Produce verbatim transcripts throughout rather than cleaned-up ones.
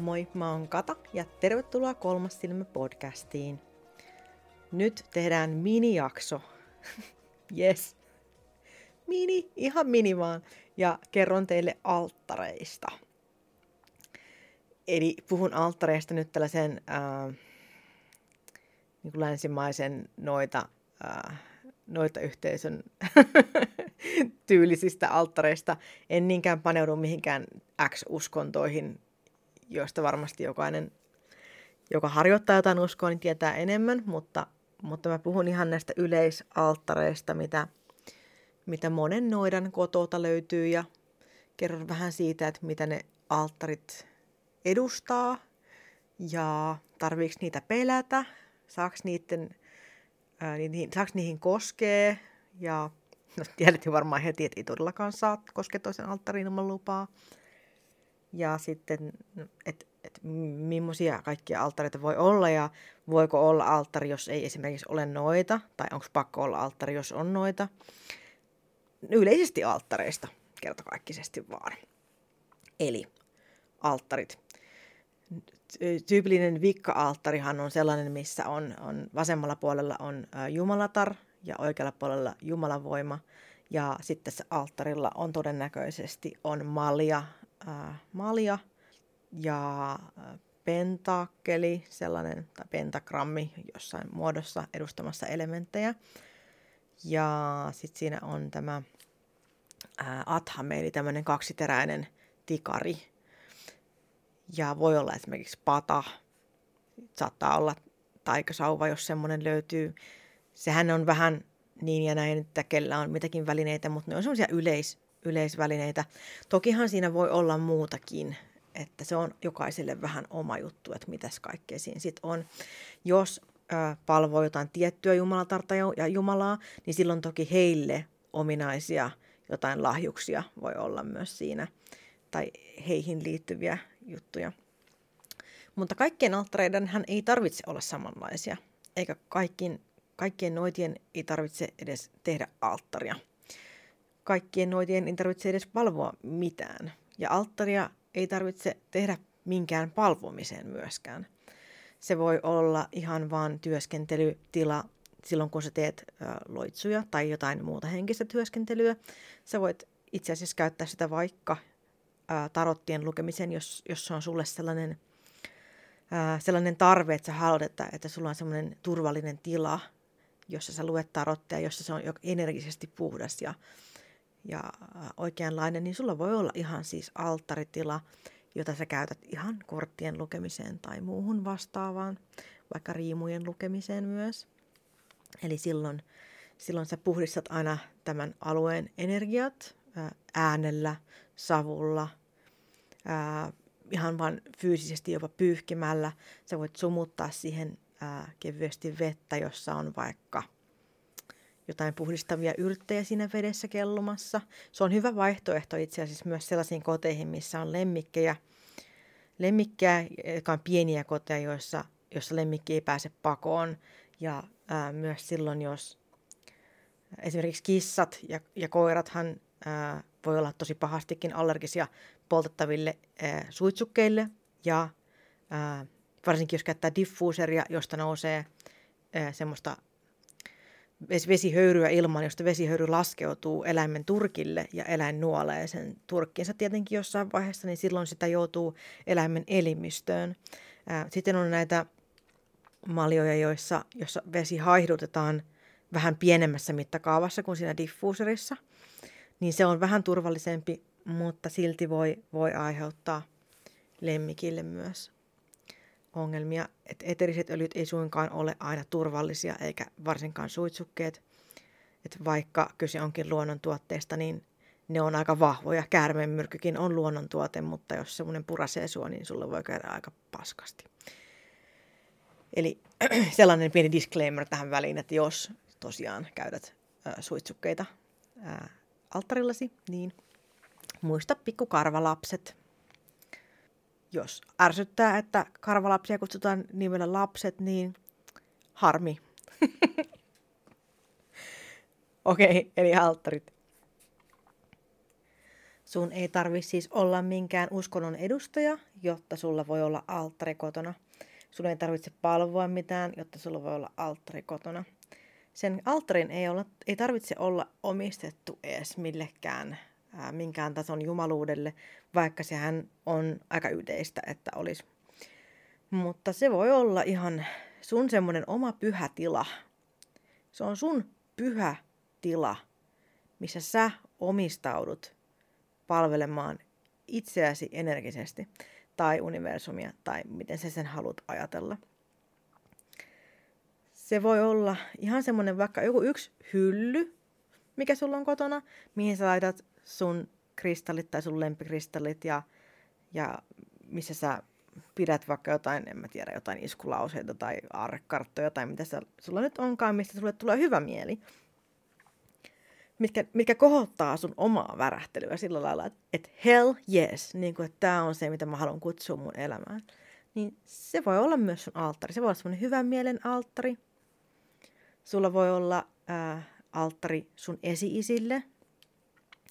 Moi, mä oon Kata ja tervetuloa Kolmas silmä podcastiin. Nyt tehdään minijakso. Yes. Mini, ihan mini vaan. Ja kerron teille alttareista. Eli puhun alttareista nyt tällaisen äh, niin kuin länsimaisen noita, äh, noita yhteisön tyylisistä alttareista. En niinkään paneudu mihinkään X-uskontoihin, joista varmasti jokainen, joka harjoittaa jotain uskoa, niin tietää enemmän, mutta, mutta mä puhun ihan näistä yleisalttareista, mitä, mitä monen noidan kotota löytyy, ja kerron vähän siitä, että mitä ne alttarit edustaa, ja tarviiko niitä pelätä, saako niiden, ää, niihin, saako niihin koskea, ja no, tiedät jo varmaan heti, että ei todellakaan saa koskea toisen alttariin ilman lupaa. Ja sitten, että et, millaisia kaikkia alttareita voi olla ja voiko olla alttari, jos ei esimerkiksi ole noita, tai onko pakko olla alttari, jos on noita. Yleisesti alttareista, kertakaikkisesti vaan. Eli alttarit. Tyypillinen vikka-alttarihan on sellainen, missä on, on vasemmalla puolella on ä, jumalatar ja oikealla puolella Jumalan voima. Ja sitten tässä alttarilla on todennäköisesti on malja. Äh, malja ja pentakeli, sellainen, tai pentagrammi jossain muodossa edustamassa elementtejä. Ja sitten siinä on tämä äh, adhame, eli tämmöinen kaksiteräinen tikari. Ja voi olla esimerkiksi pata, saattaa olla taikasauva, jos semmoinen löytyy. Sehän on vähän niin ja näin, että kellä on mitäkin välineitä, mutta ne on semmoisia yleis yleisvälineitä. Tokihan siinä voi olla muutakin, että se on jokaiselle vähän oma juttu, että mitäs kaikkea siinä sit on. Jos äh, palvoo jotain tiettyä jumalatarta ja jumalaa, niin silloin toki heille ominaisia jotain lahjuksia voi olla myös siinä, tai heihin liittyviä juttuja. Mutta kaikkien alttareidenhän ei tarvitse olla samanlaisia, eikä kaikkien, kaikkien noitien ei tarvitse edes tehdä alttaria. Kaikkien noitien ei tarvitse edes palvoa mitään. Ja alttaria ei tarvitse tehdä minkään palvomiseen myöskään. Se voi olla ihan vaan työskentelytila silloin, kun sä teet äh, loitsuja tai jotain muuta henkistä työskentelyä. Sä voit itse asiassa käyttää sitä vaikka äh, tarottien lukemisen, jos, jos se on sulle sellainen, äh, sellainen tarve, että sä haluat, että, että sulla on sellainen turvallinen tila, jossa sä luet tarotteja, jossa se on energisesti puhdas ja ja oikeanlainen, niin sulla voi olla ihan siis alttaritila, jota sä käytät ihan korttien lukemiseen tai muuhun vastaavaan, vaikka riimujen lukemiseen myös. Eli silloin, silloin sä puhdistat aina tämän alueen energiat äänellä, savulla, ää, ihan vaan fyysisesti jopa pyyhkimällä. Sä voit sumuttaa siihen ää, kevyesti vettä, jossa on vaikka jotain puhdistavia yrttejä siinä vedessä kellumassa. Se on hyvä vaihtoehto itse asiassa myös sellaisiin koteihin, missä on lemmikkejä, lemmikkejä jotka on pieniä koteja, joissa, joissa lemmikki ei pääse pakoon. Ja ää, myös silloin, jos esimerkiksi kissat ja, ja koirathan ää, voi olla tosi pahastikin allergisia poltettaville ää, suitsukkeille. Ja ää, varsinkin, jos käyttää diffuuseria, josta nousee ää, semmoista vesihöyryä ilman, josta vesihöyry laskeutuu eläimen turkille ja eläin nuolee sen turkkiinsa tietenkin jossain vaiheessa, niin silloin sitä joutuu eläimen elimistöön. Sitten on näitä maljoja, joissa, joissa vesi haihdutetaan vähän pienemmässä mittakaavassa kuin siinä diffuuserissa, niin se on vähän turvallisempi, mutta silti voi, voi aiheuttaa lemmikille myös ongelmia, että eteriset öljyt ei suinkaan ole aina turvallisia eikä varsinkaan suitsukkeet. Et vaikka kyse onkin luonnontuotteista, niin ne on aika vahvoja. Käärmeenmyrkkykin on luonnontuote, mutta jos semmoinen purasee sua, niin sulle voi käydä aika paskasti. Eli sellainen pieni disclaimer tähän väliin, että jos tosiaan käytät äh, suitsukkeita äh, alttarillasi, niin muista pikkukarvalapset. Jos ärsyttää, että karvalapsia kutsutaan nimellä lapset, niin harmi. Okei, okay, eli alttarit. Sun ei tarvi siis olla minkään uskonnon edustaja, jotta sulla voi olla alttari kotona. Sun ei tarvitse palvoa mitään, jotta sulla voi olla alttari kotona. Sen alttarin ei, olla, ei tarvitse olla omistettu edes millekään, ää, minkään tason jumaluudelle, vaikka sehän on aika yleistä, että olisi. Mutta se voi olla ihan sun semmoinen oma pyhä tila. Se on sun pyhä tila, missä sä omistaudut palvelemaan itseäsi energisesti tai universumia tai miten sä sen haluat ajatella. Se voi olla ihan semmoinen vaikka joku yksi hylly, mikä sulla on kotona, mihin sä laitat sun kristallit tai sun lempikristallit ja, ja missä sä pidät vaikka jotain, en mä tiedä, jotain iskulauseita tai aarrekarttoja tai mitä sä, sulla nyt onkaan, mistä sulle tulee hyvä mieli. Mitkä, mitkä kohottaa sun omaa värähtelyä sillä lailla, että hell yes, niin kuin, että tämä on se, mitä mä haluan kutsua mun elämään. Niin se voi olla myös sun alttari. Se voi olla semmoinen hyvän mielen alttari. Sulla voi olla äh, alttari sun esi-isille.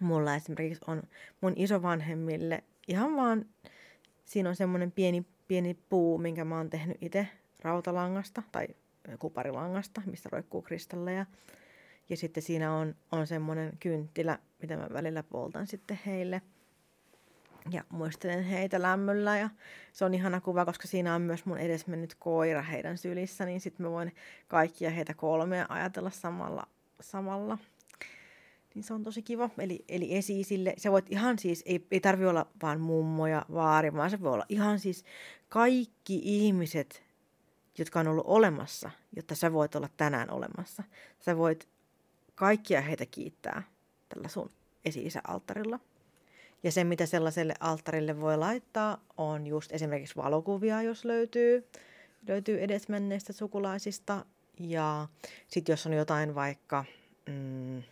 Mulla esimerkiksi on mun isovanhemmille ihan vaan, siinä on semmoinen pieni, pieni puu, minkä mä oon tehnyt itse rautalangasta tai kuparilangasta, mistä roikkuu kristalleja. Ja sitten siinä on, on semmoinen kynttilä, mitä mä välillä poltan sitten heille. Ja muistelen heitä lämmöllä ja se on ihana kuva, koska siinä on myös mun edesmennyt koira heidän sylissä. Niin sitten mä voin kaikkia heitä kolmea ajatella samalla. samalla. Niin se on tosi kiva. Eli, eli esi-isille, sä voit ihan siis, ei, ei tarvi olla vaan mummoja, vaari, vaan se voi olla ihan siis kaikki ihmiset, jotka on ollut olemassa, jotta sä voit olla tänään olemassa. Sä voit kaikkia heitä kiittää tällä sun esi-isä-alttarilla. Ja se, mitä sellaiselle alttarille voi laittaa, on just esimerkiksi valokuvia, jos löytyy, löytyy edesmenneistä sukulaisista. Ja sitten jos on jotain vaikka, mm,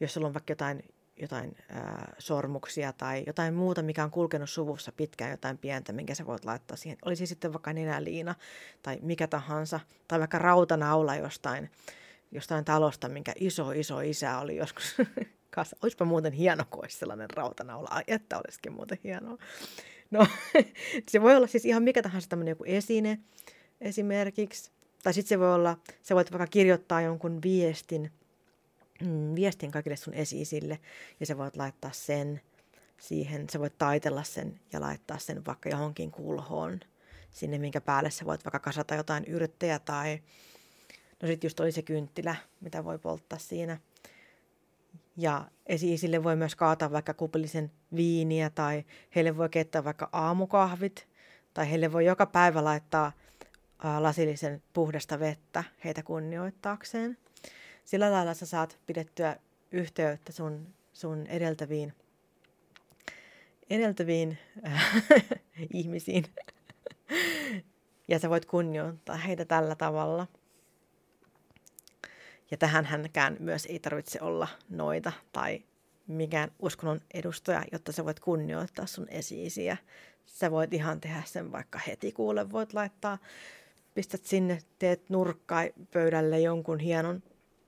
jos sulla on vaikka jotain, jotain ää, sormuksia tai jotain muuta, mikä on kulkenut suvussa pitkään, jotain pientä, minkä sä voit laittaa siihen. Olisi sitten vaikka nenäliina tai mikä tahansa, tai vaikka rautanaula jostain. Jostain talosta, minkä iso, iso isä oli joskus kanssa. Olisipa muuten hieno, kun olisi sellainen rautanaula. Ai, että olisikin muuten hienoa. No, se voi olla siis ihan mikä tahansa tämmöinen joku esine esimerkiksi. Tai sitten se voi olla, sä voit vaikka kirjoittaa jonkun viestin, mm, viestin kaikille sun esi-isille. Ja sä voit laittaa sen siihen, sä voit taitella sen ja laittaa sen vaikka johonkin kulhoon. Sinne, minkä päälle sä voit vaikka kasata jotain yrttejä tai... No sitten just oli se kynttilä, mitä voi polttaa siinä. Ja esi-isille voi myös kaataa vaikka kupillisen viiniä tai heille voi keittää vaikka aamukahvit. Tai heille voi joka päivä laittaa ä, lasillisen puhdasta vettä heitä kunnioittaakseen. Sillä lailla sä saat pidettyä yhteyttä sun, sun edeltäviin, edeltäviin äh, ihmisiin. Ja sä voit kunnioittaa heitä tällä tavalla. Ja tähän hänkään myös ei tarvitse olla noita tai mikään uskonnon edustaja, jotta sä voit kunnioittaa sun esi-isiä. Sä voit ihan tehdä sen vaikka heti kuule. Voit laittaa, pistät sinne, teet nurkkai pöydälle jonkun hienon,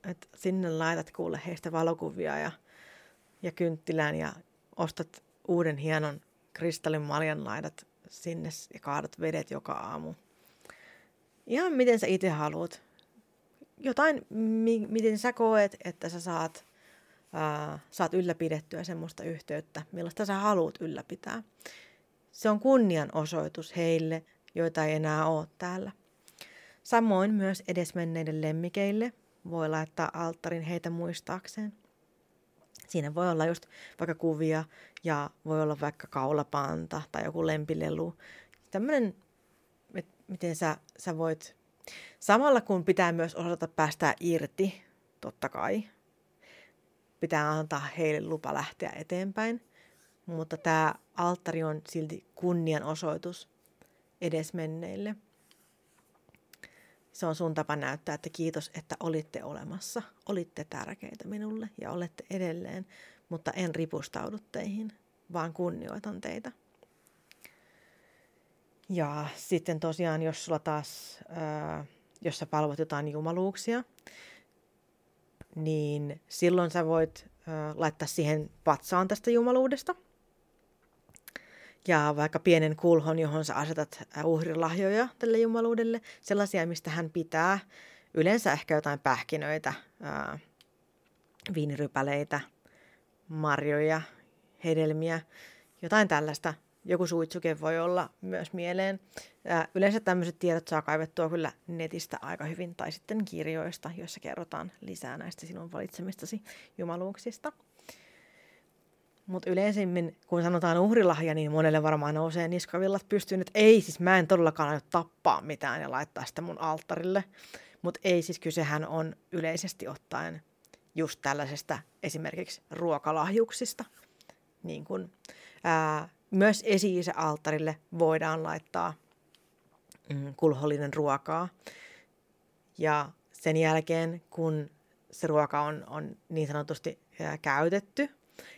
että sinne laitat kuule heistä valokuvia ja, ja kynttilään ja ostat uuden hienon kristallimaljan, laitat sinne ja kaadat vedet joka aamu. Ihan miten sä itse haluat. Jotain, mi- miten sä koet, että sä saat, ää, saat ylläpidettyä semmoista yhteyttä, millaista sä haluat ylläpitää. Se on kunnianosoitus heille, joita ei enää ole täällä. Samoin myös edesmenneiden lemmikeille voi laittaa alttarin heitä muistaakseen. Siinä voi olla just vaikka kuvia ja voi olla vaikka kaulapanta tai joku lempilelu. Tämmöinen, et, miten sä, sä voit... Samalla kun pitää myös osata päästää irti, totta kai, pitää antaa heille lupa lähteä eteenpäin, mutta tämä alttari on silti kunnianosoitus edesmenneille. Se on sun tapa näyttää, että kiitos, että olitte olemassa, olitte tärkeitä minulle ja olette edelleen, mutta en ripustaudu teihin, vaan kunnioitan teitä. Ja sitten tosiaan, jos sulla taas, ää, jos sä palvot jotain jumaluuksia, niin silloin sä voit laittaa siihen patsaan tästä jumaluudesta. Ja vaikka pienen kulhon, johon sä asetat uhrilahjoja tälle jumaluudelle, sellaisia, mistä hän pitää. Yleensä ehkä jotain pähkinöitä, ää, viinirypäleitä, marjoja, hedelmiä, jotain tällaista. Joku suitsuke voi olla myös mieleen. Ää, yleensä tämmöiset tiedot saa kaivettua kyllä netistä aika hyvin tai sitten kirjoista, joissa kerrotaan lisää näistä sinun valitsemistasi jumaluuksista. Mutta yleisimmin, kun sanotaan uhrilahja, niin monelle varmaan nousee niskavillat pystyyn, että ei, siis mä en todellakaan aio tappaa mitään ja laittaa sitä mun alttarille. Mutta ei, siis kysehän on yleisesti ottaen just tällaisesta esimerkiksi ruokalahjuksista. Niin kun, ää, myös esi-isän alttarille voidaan laittaa mm, kulhollinen ruokaa. Ja sen jälkeen, kun se ruoka on, on niin sanotusti ää, käytetty,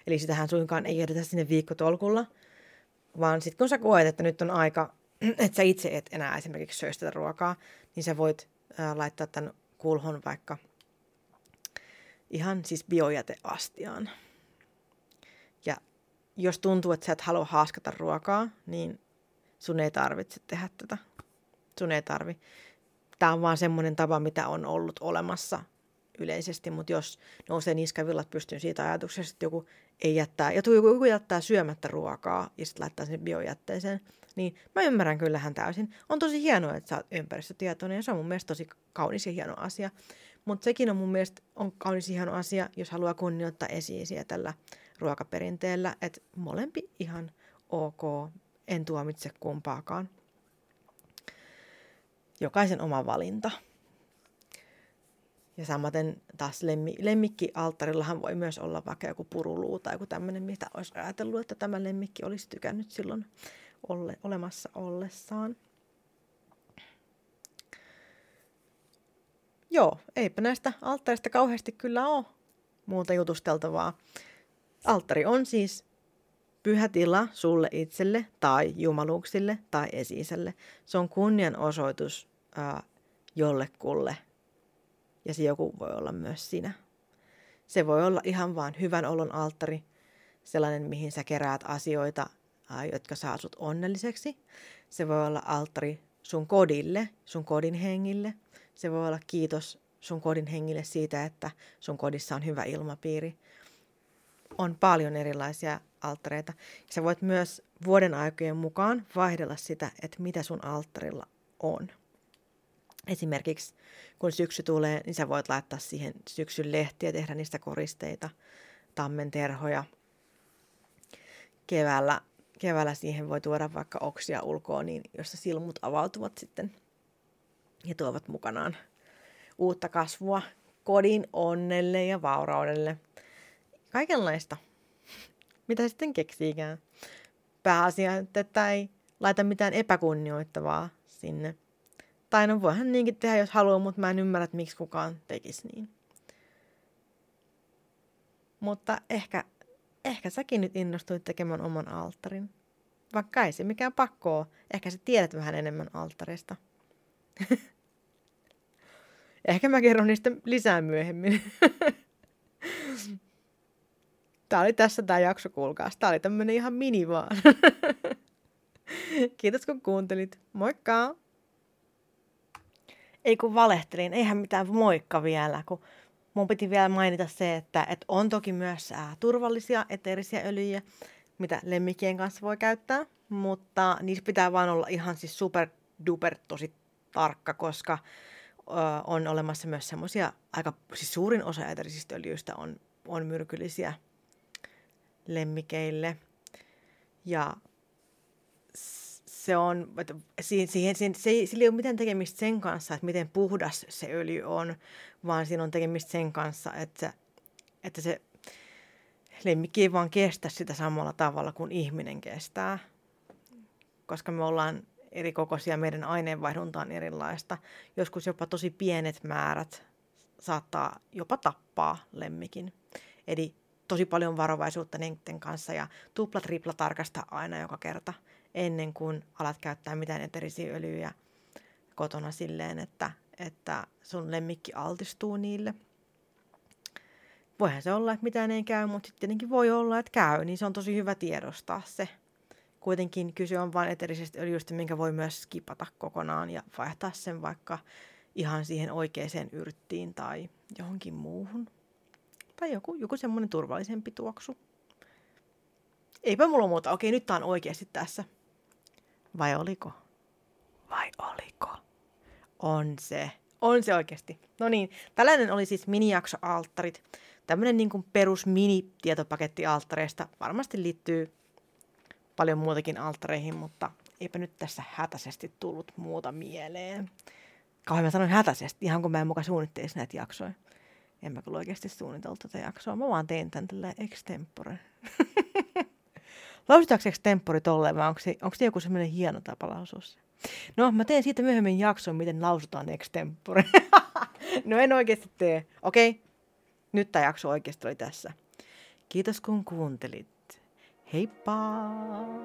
eli sitähän suinkaan ei jätetä sinne viikkotolkulla, vaan sitten kun sä koet, että nyt on aika, että sä itse et enää esimerkiksi söisi tätä ruokaa, niin sä voit ää, laittaa tämän kulhon vaikka ihan siis biojäteastiaan. Ja jos tuntuu, että sä et halua haaskata ruokaa, niin sun ei tarvitse tehdä tätä. Sun ei tarvi. Tää on vaan semmoinen tapa, mitä on ollut olemassa yleisesti, mutta jos nousee niskavillat pystyyn siitä ajatuksesta, että joku ei jättää, ja joku jättää syömättä ruokaa ja sitten laittaa sinne biojätteeseen, niin mä ymmärrän kyllähän täysin. On tosi hienoa, että sä oot ympäristötietoinen ja se on mun mielestä tosi kaunis ja hieno asia, mutta sekin on mun mielestä on kaunis ja hieno asia, jos haluaa kunnioittaa esi-isiä tällä ruokaperinteellä, että molempi ihan ok, en tuomitse kumpaakaan. Jokaisen oma valinta. Ja samaten taas lemmikkialttarillahan voi myös olla vaikka joku puruluu tai joku tämmöinen, mitä olisi ajatellut, että tämä lemmikki olisi tykännyt silloin olle, olemassa ollessaan. Joo, eipä näistä alttarista kauheasti kyllä ole muuta jutusteltavaa. Alttari on siis pyhä tila sulle itselle tai jumaluuksille tai esi-isälle. Se on kunnianosoitus äh, jollekulle. Ja se joku voi olla myös sinä. Se voi olla ihan vaan hyvän olon alttari, sellainen, mihin sä keräät asioita, jotka saa sut onnelliseksi. Se voi olla alttari sun kodille, sun kodin hengille. Se voi olla kiitos sun kodin hengille siitä, että sun kodissa on hyvä ilmapiiri. On paljon erilaisia alttareita. Sä voit myös vuoden aikojen mukaan vaihdella sitä, että mitä sun alttarilla on. Esimerkiksi kun syksy tulee, niin sä voit laittaa siihen syksyn lehtiä, tehdä niistä koristeita, tammenterhoja. Keväällä, keväällä siihen voi tuoda vaikka oksia ulkoa, niin jossa silmut avautuvat sitten ja tuovat mukanaan uutta kasvua kodin onnelle ja vauraudelle. Kaikenlaista, mitä sitten keksiikään. Pääasia, että ei laita mitään epäkunnioittavaa sinne. Tai no voihan niinkin tehdä, jos haluaa, mutta mä en ymmärrä, että miksi kukaan tekisi niin. Mutta ehkä, ehkä säkin nyt innostuit tekemään oman alttarin. Vaikka ei se mikään pakko ole. Ehkä sä tiedät vähän enemmän alttarista. Ehkä mä kerron niistä lisää myöhemmin. Tää oli tässä tää jakso, kuulkaas. Tää oli tämmönen ihan mini vaan. Kiitos kun kuuntelit. Moikka! Ei kun valehtelin, eihän mitään moikka vielä, kun mun piti vielä mainita se, että et on toki myös ää, turvallisia eteerisiä öljyjä, mitä lemmikien kanssa voi käyttää, mutta niissä pitää vaan olla ihan siis super duper tosi tarkka, koska ö, on olemassa myös semmoisia, aika siis suurin osa eteerisistä öljyistä on, on myrkyllisiä lemmikeille ja Se on, että siihen, siihen, se ei, sillä ei ole mitään tekemistä sen kanssa, että miten puhdas se öljy on, vaan siinä on tekemistä sen kanssa, että se, että se lemmikki ei vaan kestä sitä samalla tavalla kuin ihminen kestää. Koska me ollaan eri kokoisia, meidän aineenvaihdunta on erilaista. Joskus jopa tosi pienet määrät saattaa jopa tappaa lemmikin. Eli tosi paljon varovaisuutta niiden kanssa ja tupla tripla tarkasta aina joka kerta. Ennen kuin alat käyttää mitään eteerisiä öljyjä kotona silleen, että, että sun lemmikki altistuu niille. voihan se olla, että mitään ei käy, mutta sitten tietenkin voi olla, että käy, niin se on tosi hyvä tiedostaa se. Kuitenkin kyse on vain eterisestä öljystä, minkä voi myös skipata kokonaan ja vaihtaa sen vaikka ihan siihen oikeaan yrttiin tai johonkin muuhun. Tai joku, joku semmoinen turvallisempi tuoksu. Eipä mulla muuta. Okei, nyt tää on oikeasti tässä. Vai oliko? Vai oliko? On se. On se oikeasti. No niin, tällainen oli siis minijakso alttarit. Tämmönen niin kuin perus minitietopaketti alttareista. Varmasti liittyy paljon muutakin alttareihin, mutta eipä nyt tässä hätäisesti tullut muuta mieleen. Kauan mä sanoin hätäisesti, ihan kun mä en muka suunnitteisi näitä jaksoja. En mä kyllä oikeasti suunnitellut tätä jaksoa. Mä vaan tein tän tälleen extempore. Lausutaanko extempore tolleen vai onko se, onko se joku semmoinen hieno tapa lausua se? No, mä teen siitä myöhemmin jakson, miten lausutaan extempore. No en oikeasti tee. Okei, okay. Nyt tää jakso oikeasti oli tässä. Kiitos kun kuuntelit. Heippa!